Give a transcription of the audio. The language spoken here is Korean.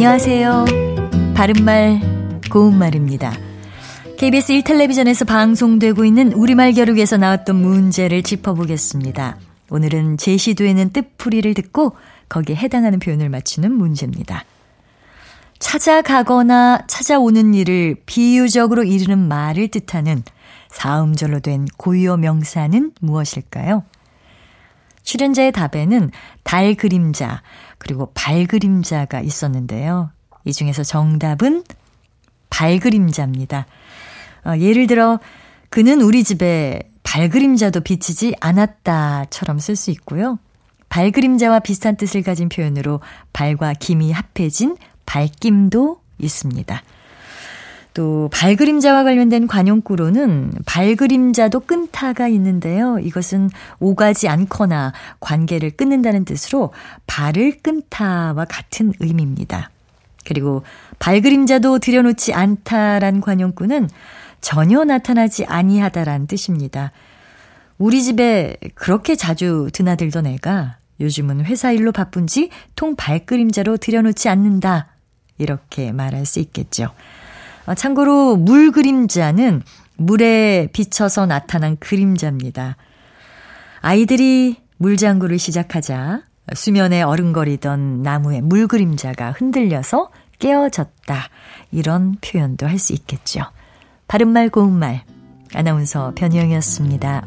안녕하세요. 바른말 고운말입니다. KBS 1텔레비전에서 방송되고 있는 우리말 겨루기에서 나왔던 문제를 짚어보겠습니다. 오늘은 제시되는 뜻풀이를 듣고 거기에 해당하는 표현을 맞추는 문제입니다. 찾아가거나 찾아오는 일을 비유적으로 이르는 말을 뜻하는 사음절로 된 고유어 명사는 무엇일까요? 출연자의 답에는 달 그림자 그리고 발 그림자가 있었는데요. 이 중에서 정답은 발 그림자입니다. 예를 들어 그는 우리 집에 발 그림자도 비치지 않았다처럼 쓸 수 있고요. 발 그림자와 비슷한 뜻을 가진 표현으로 발과 김이 합해진 발김도 있습니다. 또 발 그림자와 관련된 관용구로는 발 그림자도 끈타가 있는데요. 이것은 오가지 않거나 관계를 끊는다는 뜻으로 발을 끈타와 같은 의미입니다. 그리고 발 그림자도 들여놓지 않다란 관용구는 전혀 나타나지 아니하다란 뜻입니다. 우리 집에 그렇게 자주 드나들던 애가 요즘은 회사 일로 바쁜지 통 발 그림자로 들여놓지 않는다. 이렇게 말할 수 있겠죠. 참고로 물 그림자는 물에 비쳐서 나타난 그림자입니다. 아이들이 물장구를 시작하자 수면에 어른거리던 나무의 물 그림자가 흔들려서 깨어졌다. 이런 표현도 할 수 있겠죠. 바른말 고운말 아나운서 변희영이었습니다.